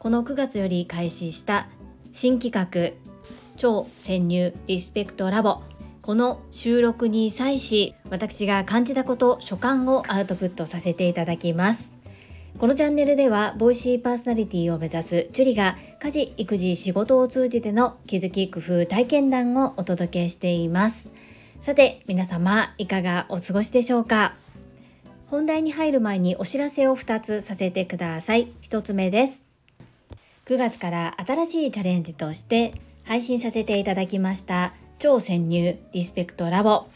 この9月より開始した新企画超潜入リスペクトラボ、この収録に際し私が感じたこと所感をアウトプットさせていただきます。このチャンネルではボイシーパーソナリティを目指すチュリが家事育児仕事を通じての気づき工夫体験談をお届けしています。さて皆様いかがお過ごしでしょうか。本題に入る前にお知らせを2つさせてください。1つ目です。9月から新しいチャレンジとして配信させていただきました超潜入リスペクトラボ、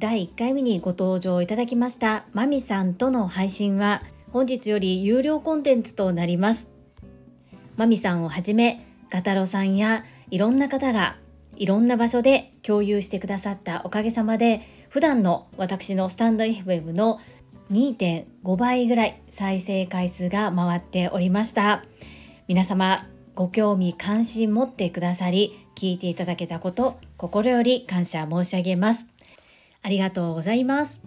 第1回目にご登場いただきましたまみさんとの配信は本日より有料コンテンツとなります。まみさんをはじめガタロさんやいろんな方がいろんな場所で共有してくださったおかげさまで、普段の私のスタンドFMの2.5 倍ぐらい再生回数が回っておりました。皆様ご興味関心持ってくださり聞いていただけたこと、心より感謝申し上げます。ありがとうございます。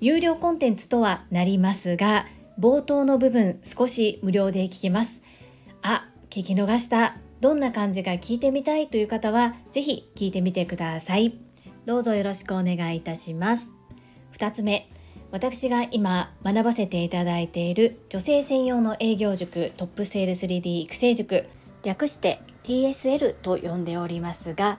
有料コンテンツとはなりますが冒頭の部分少し無料で聞けます。あ、聞き逃した、どんな感じが聞いてみたいという方はぜひ聞いてみてください。どうぞよろしくお願いいたします。2つ目、私が今学ばせていただいている女性専用の営業塾トップセール 3D 育成塾、略して TSL と呼んでおりますが、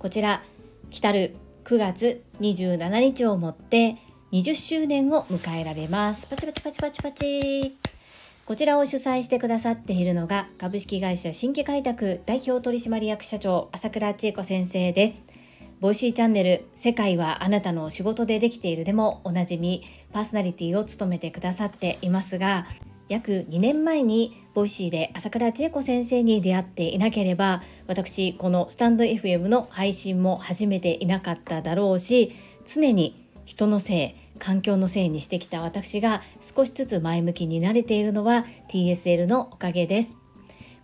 こちら来る9月27日をもって20周年を迎えられます。パチパチパチパチパチ。こちらを主催してくださっているのが株式会社新規開拓代表取締役社長朝倉千恵子先生です。ボイシーチャンネル世界はあなたの仕事でできているでもおなじみパーソナリティを務めてくださっていますが、約2年前にボイシーで朝倉千恵子先生に出会っていなければ私このスタンド FM の配信も始めていなかっただろうし、常に人のせい環境のせいにしてきた私が少しずつ前向きになれているのは TSL のおかげです。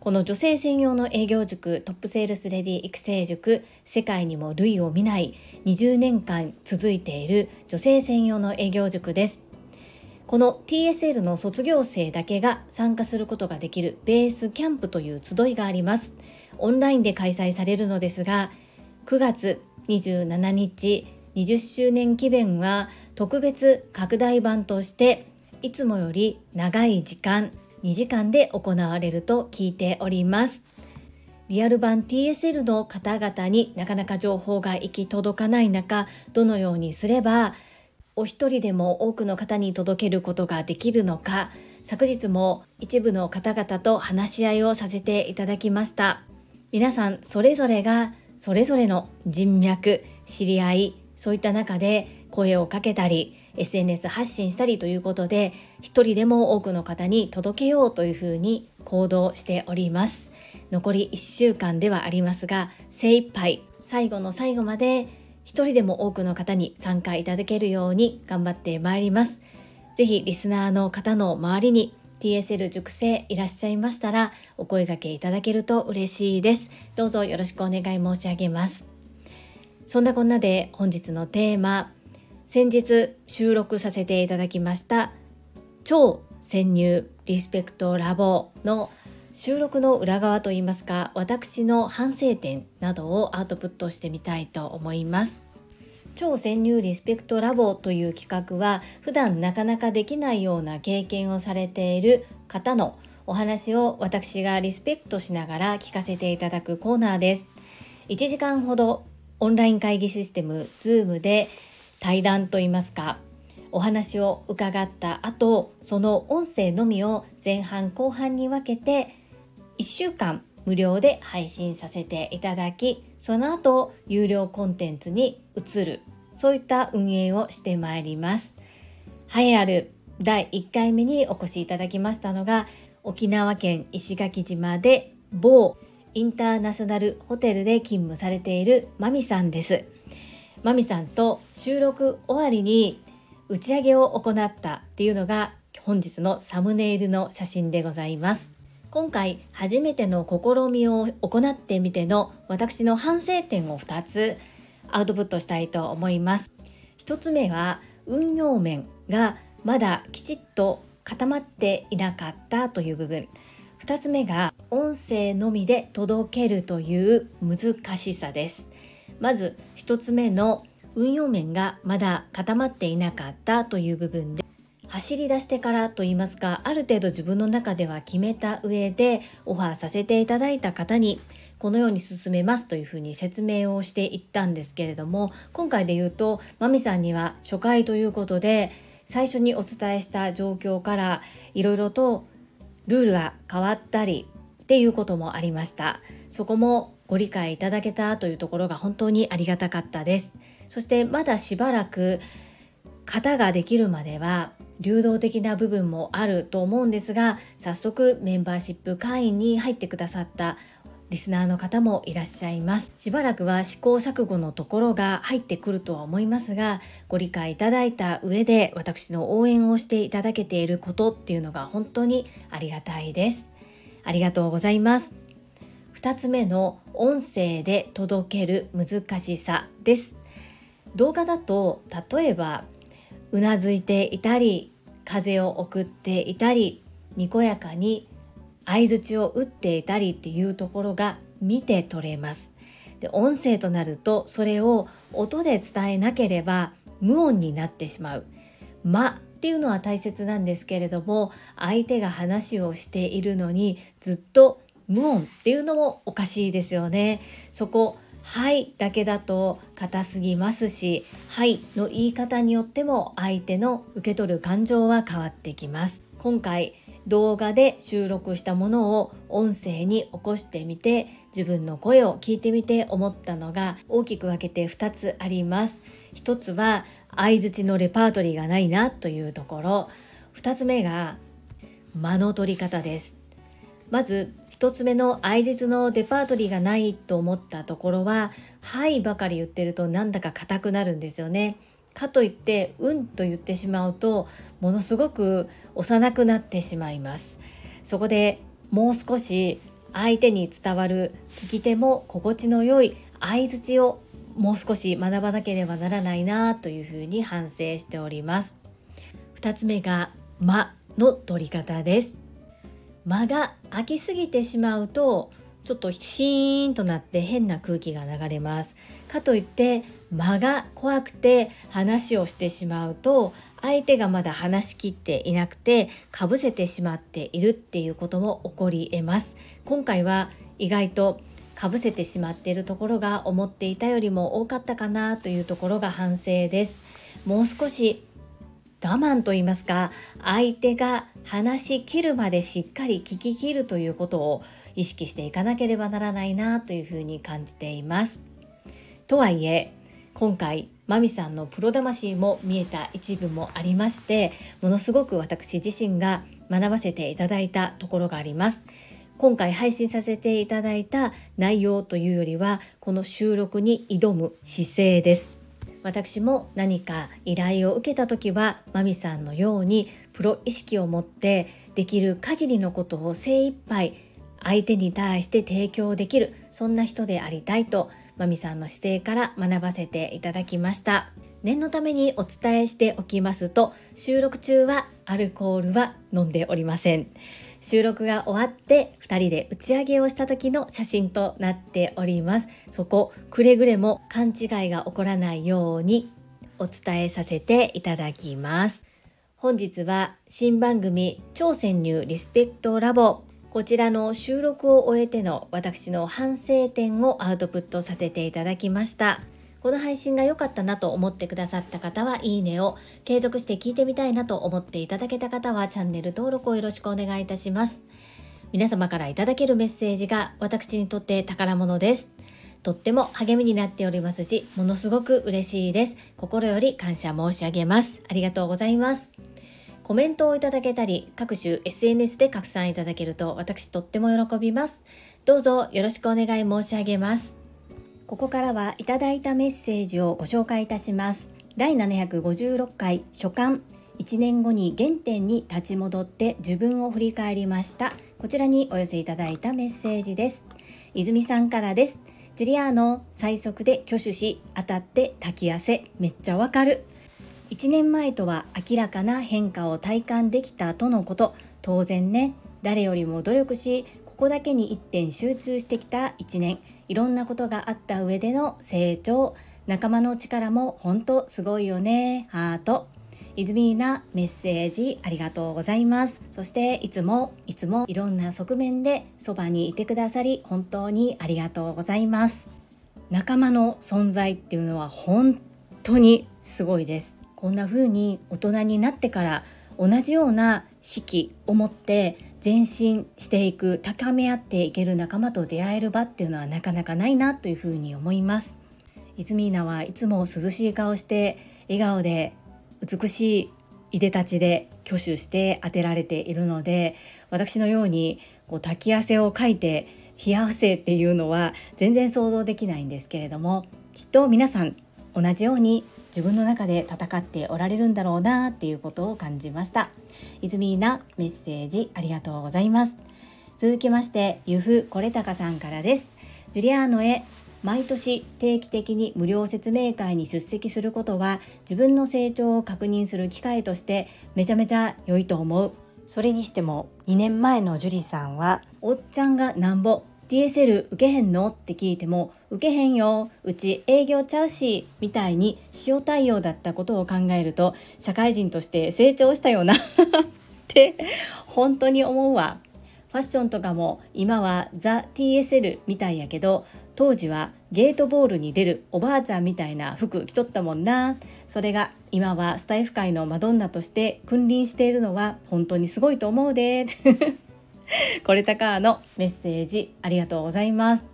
この女性専用の営業塾トップセールスレディ育成塾、世界にも類を見ない20年間続いている女性専用の営業塾です。この TSL の卒業生だけが参加することができるベースキャンプという集いがあります。オンラインで開催されるのですが9月27日20周年記念は特別拡大版としていつもより長い時間2時間で行われると聞いております。リアル版 TSL の方々になかなか情報が行き届かない中、どのようにすればお一人でも多くの方に届けることができるのか、昨日も一部の方々と話し合いをさせていただきました。皆さんそれぞれがそれぞれの人脈、知り合い、そういった中で声をかけたりSNS 発信したりということで一人でも多くの方に届けようというふうに行動しております。残り1週間ではありますが精一杯最後の最後まで一人でも多くの方に参加いただけるように頑張ってまいります。ぜひリスナーの方の周りに TSL 塾生いらっしゃいましたらお声掛けいただけると嬉しいです。どうぞよろしくお願い申し上げます。そんなこんなで本日のテーマ、先日収録させていただきました超潜入リスペクトラボの収録の裏側といいますか、私の反省点などをアウトプットしてみたいと思います。超潜入リスペクトラボという企画は普段なかなかできないような経験をされている方のお話を私がリスペクトしながら聞かせていただくコーナーです。1時間ほどオンライン会議システム Zoom で対談といいますかお話を伺った後、その音声のみを前半後半に分けて1週間無料で配信させていただき、その後有料コンテンツに移る、そういった運営をしてまいります。栄えある第1回目にお越しいただきましたのが沖縄県石垣島で某インターナショナルホテルで勤務されているまみさんです。まみさんと収録終わりに打ち上げを行ったっていうのが本日のサムネイルの写真でございます。今回初めての試みを行ってみての私の反省点を2つアウトプットしたいと思います。1つ目は運用面がまだきちっと固まっていなかったという部分、2つ目が音声のみで届けるという難しさです。まず1つ目の運用面がまだ固まっていなかったという部分で、走り出してからといいますか、ある程度自分の中では決めた上でオファーさせていただいた方にこのように進めますというふうに説明をしていったんですけれども、今回で言うとまみさんには初回ということで、最初にお伝えした状況からいろいろとルールが変わったりっていうこともありました。そこもご理解いただけたというところが本当にありがたかったです。そしてまだしばらく型ができるまでは流動的な部分もあると思うんですが、早速メンバーシップ会員に入ってくださったリスナーの方もいらっしゃいます。しばらくは試行錯誤のところが入ってくるとは思いますが、ご理解いただいた上で私の応援をしていただけていることっていうのが本当にありがたいです。ありがとうございます。2つ目の音声で届ける難しさです。動画だと例えばうなずいていたり、風を送っていたり、にこやかに相槌を打っていたりっていうところが見て取れます。で、音声となるとそれを音で伝えなければ無音になってしまう。間っていうのは大切なんですけれども、相手が話をしているのにずっと無音っていうのもおかしいですよね。そこはいだけだと硬すぎますし、はいの言い方によっても相手の受け取る感情は変わってきます。今回動画で収録したものを音声に起こしてみて、自分の声を聞いてみて思ったのが大きく分けて2つあります。1つは相槌のレパートリーがないなというところ、2つ目が間の取り方です。まず1つ目の相槌のレパートリーがないと思ったところは、はいばかり言ってるとなんだか硬くなるんですよね。かといってうんと言ってしまうとものすごく幼くなってしまいます。そこでもう少し相手に伝わる聞き手も心地の良い相槌をもう少し学ばなければならないなというふうに反省しております。2つ目が間の取り方です。間が空きすぎてしまうとちょっとシーンとなって変な空気が流れます。かといって間が怖くて話をしてしまうと、相手がまだ話しきっていなくてかぶせてしまっているっていうことも起こり得ます。今回は意外とかぶせてしまっているところが思っていたよりも多かったかなというところが反省です。もう少し我慢と言いますか、相手が話し切るまでしっかり聞き切るということを意識していかなければならないなというふうに感じています。とはいえ、今回まみさんのプロ魂も見えた一部もありまして、ものすごく私自身が学ばせていただいたところがあります。今回配信させていただいた内容というよりは、この収録に挑む姿勢です。私も何か依頼を受けた時はまみさんのようにプロ意識を持ってできる限りのことを精一杯相手に対して提供できる、そんな人でありたいとまみさんの姿勢から学ばせていただきました。念のためにお伝えしておきますと、収録中はアルコールは飲んでおりません。収録が終わって2人で打ち上げをした時の写真となっております。そこくれぐれも勘違いが起こらないようにお伝えさせていただきます。本日は新番組超潜入リスペクトラボ、こちらの収録を終えての私の反省点をアウトプットさせていただきました。この配信が良かったなと思ってくださった方はいいねを、継続して聞いてみたいなと思っていただけた方はチャンネル登録をよろしくお願いいたします。皆様からいただけるメッセージが私にとって宝物です。とっても励みになっておりますし、ものすごく嬉しいです。心より感謝申し上げます。ありがとうございます。コメントをいただけたり、各種 SNS で拡散いただけると私とっても喜びます。どうぞよろしくお願い申し上げます。ここからはいただいたメッセージをご紹介いたします。第756回初刊、1年後に原点に立ち戻って自分を振り返りました。こちらにお寄せいただいたメッセージです。泉さんからです。ジュリアーノ、最速で挙手し、当たって滝汗、めっちゃわかる。1年前とは明らかな変化を体感できたとのこと。当然ね、誰よりも努力し、ここだけに一点集中してきた1年、いろんなことがあった上での成長、仲間の力も本当すごいよね。ハート。イズミーナ、メッセージありがとうございます。そしていつもいろんな側面でそばにいてくださり、本当にありがとうございます。仲間の存在っていうのは本当にすごいです。こんな風に大人になってから同じような士気を持って前進していく、高め合っていける仲間と出会える場っていうのはなかなかないなというふうに思います。イズミーナはいつも涼しい顔して笑顔で美しいいでたちで挙手して当てられているので、私のようにこう滝汗をかいて冷や汗っていうのは全然想像できないんですけれども、きっと皆さん同じように自分の中で戦っておられるんだろうなっていうことを感じました。イズミーナ、メッセージありがとうございます。続きまして、ゆふこれたかさんからです。ジュリアーノへ、毎年定期的に無料説明会に出席することは自分の成長を確認する機会としてめちゃめちゃ良いと思う。それにしても2年前のジュリさんは、おっちゃんがなんぼ DSL 受けへんのって聞いても、受けへんよ、うち営業ちゃうしみたいに塩対応だったことを考えると、社会人として成長したよなって本当に思うわ。ファッションとかも今はザ TSL みたいやけど、当時はゲートボールに出るおばあちゃんみたいな服着とったもんな。それが今はスタイフ界のマドンナとして君臨しているのは本当にすごいと思うでこれたかのメッセージありがとうございます。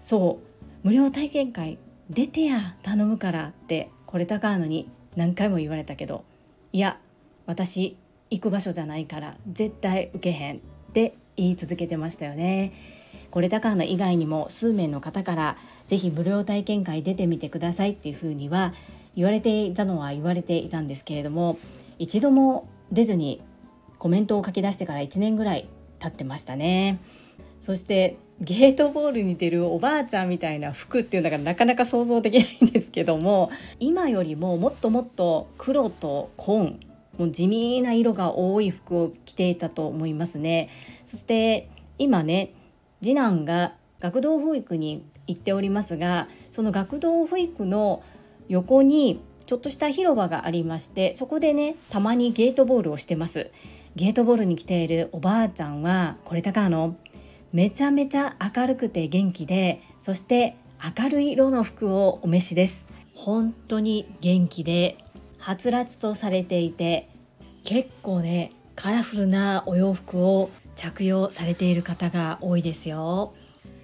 そう、無料体験会出てや、頼むからってこれたかのに何回も言われたけど、いや私行く場所じゃないから絶対受けへんって言い続けてましたよね。これだからの以外にも数名の方からぜひ無料体験会出てみてくださいっていうふうには言われていたんですけれども、一度も出ずにコメントを書き出してから1年ぐらい経ってましたね。そしてゲートボールに出るおばあちゃんみたいな服っていうのがなかなか想像できないんですけども、今よりももっともっと黒と紺、もう地味な色が多い服を着ていたと思いますね。そして今ね、次男が学童保育に行っておりますが、その学童保育の横にちょっとした広場がありまして、そこでねたまにゲートボールをしてます。ゲートボールに来ているおばあちゃんはこれだからのめちゃめちゃ明るくて元気で、そして明るい色の服をお召しです。本当に元気ではつらつとされていて、結構ねカラフルなお洋服を着用されている方が多いですよ。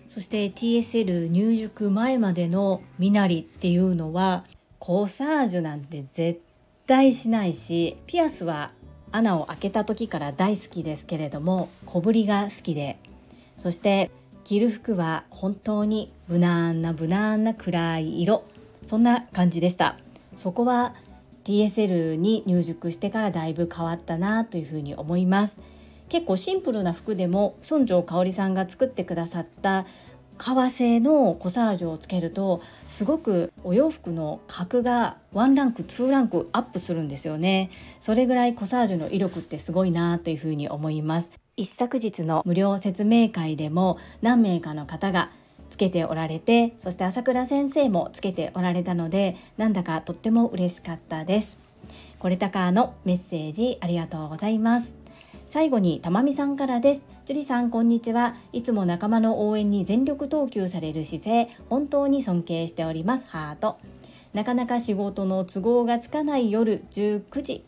そして TSL 入塾前までの身なりっていうのは、コーサージュなんて絶対しないし、ピアスは穴を開けた時から大好きですけれども小ぶりが好きで、そして着る服は本当に無難な暗い色、そんな感じでした。そこは TSL に入塾してからだいぶ変わったなというふうに思います。結構シンプルな服でも、村上香織さんが作ってくださった革製のコサージュをつけると、すごくお洋服の格が1ランク2ランクアップするんですよね。それぐらいコサージュの威力ってすごいなというふうに思います。一昨日の無料説明会でも何名かの方がつけておられて、そして朝倉先生もつけておられたので、なんだかとっても嬉しかったです。これたかのメッセージありがとうございます。最後にたまみさんからです。ジュリさん、こんにちは。いつも仲間の応援に全力投球される姿勢、本当に尊敬しております。ハート。なかなか仕事の都合がつかない夜19時、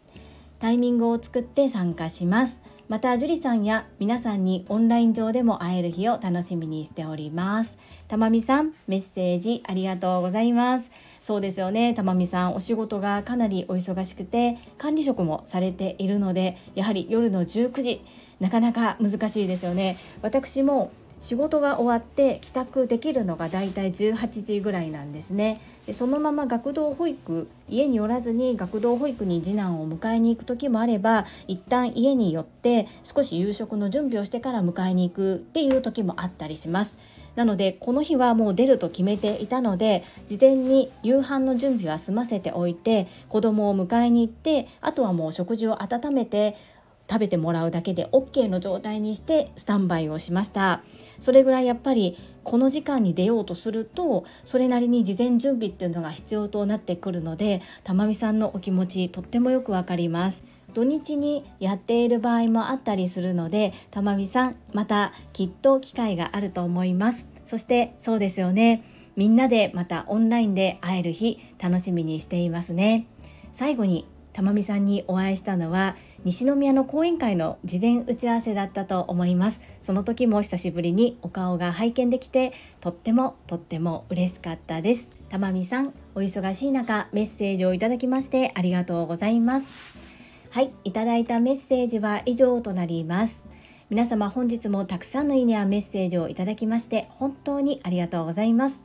タイミングを作って参加します。またジュリさんや皆さんにオンライン上でも会える日を楽しみにしております。たまみさん、メッセージありがとうございます。そうですよね、たまみさんお仕事がかなりお忙しくて管理職もされているので、やはり夜の19時なかなか難しいですよね。私も仕事が終わって帰宅できるのがだいたい18時ぐらいなんですね。でそのまま学童保育、家に寄らずに学童保育に次男を迎えに行く時もあれば、一旦家に寄って少し夕食の準備をしてから迎えに行くっていう時もあったりします。なのでこの日はもう出ると決めていたので、事前に夕飯の準備は済ませておいて、子供を迎えに行って、あとはもう食事を温めて食べてもらうだけで OK の状態にしてスタンバイをしました。それぐらいやっぱりこの時間に出ようとすると、それなりに事前準備っていうのが必要となってくるので、玉美さんのお気持ちとってもよくわかります。土日にやっている場合もあったりするので、玉美さんまたきっと機会があると思います。そしてそうですよね、みんなでまたオンラインで会える日楽しみにしていますね。最後に玉美さんにお会いしたのは西宮の講演会の事前打ち合わせだったと思います。その時も久しぶりにお顔が拝見できて、とっても嬉しかったです。玉美さん、お忙しい中メッセージをいただきましてありがとうございます。はい、いただいたメッセージは以上となります。皆様本日もたくさんのいいねやメッセージをいただきまして本当にありがとうございます。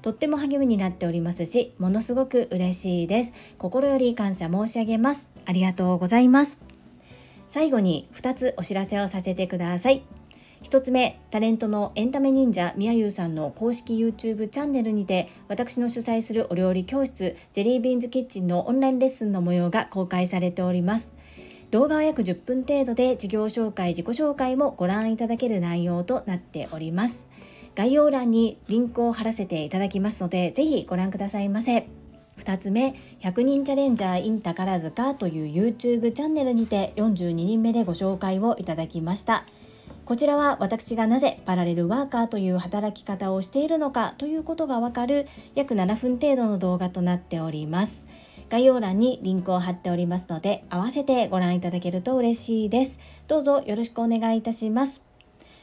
とっても励みになっておりますし、ものすごく嬉しいです。心より感謝申し上げます。ありがとうございます。最後に2つお知らせをさせてください。1つ目、タレントのエンタメ忍者みやゆうさんの公式 YouTube チャンネルにて、私の主催するお料理教室ジェリービーンズキッチンのオンラインレッスンの模様が公開されております。動画は約10分程度で、事業紹介、自己紹介もご覧いただける内容となっております。概要欄にリンクを貼らせていただきますので、ぜひご覧くださいませ。2つ目、100人チャレンジャー in 宝塚という YouTube チャンネルにて42人目でご紹介をいただきました。こちらは私がなぜパラレルワーカーという働き方をしているのかということがわかる約7分程度の動画となっております。概要欄にリンクを貼っておりますので、合わせてご覧いただけると嬉しいです。どうぞよろしくお願いいたします。